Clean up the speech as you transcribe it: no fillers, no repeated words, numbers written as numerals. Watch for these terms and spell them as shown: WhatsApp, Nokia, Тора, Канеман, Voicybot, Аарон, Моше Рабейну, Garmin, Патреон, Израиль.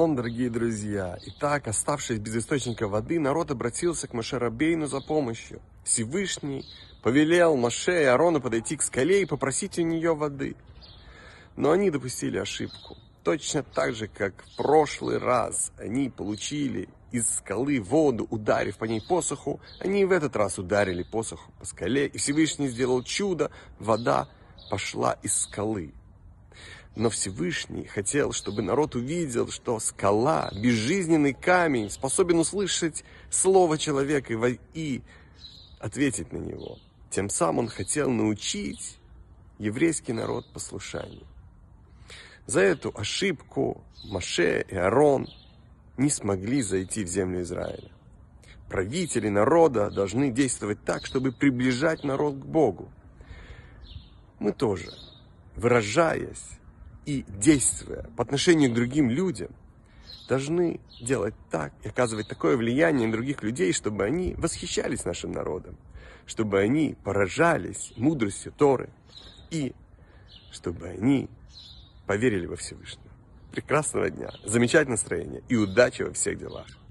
Шалом, дорогие друзья! Итак, оставшись без источника воды, народ обратился к Моше Рабейну за помощью. Всевышний повелел Моше и Аарону подойти к скале и попросить у нее воды. Но они допустили ошибку. Точно так же, как в прошлый раз они получили из скалы воду, ударив по ней посоху, они и в этот раз ударили посоху по скале, и Всевышний сделал чудо, вода пошла из скалы. Но Всевышний хотел, чтобы народ увидел, что скала, безжизненный камень, способен услышать слово человека и ответить на него. Тем самым он хотел научить еврейский народ послушанию. За эту ошибку Моше и Аарон не смогли зайти в землю Израиля. Правители народа должны действовать так, чтобы приближать народ к Богу. Мы тоже, выражаясь и действуя по отношению к другим людям, должны делать так и оказывать такое влияние на других людей, чтобы они восхищались нашим народом, чтобы они поражались мудростью Торы и чтобы они поверили во Всевышнего. Прекрасного дня, замечательного настроения и удачи во всех делах.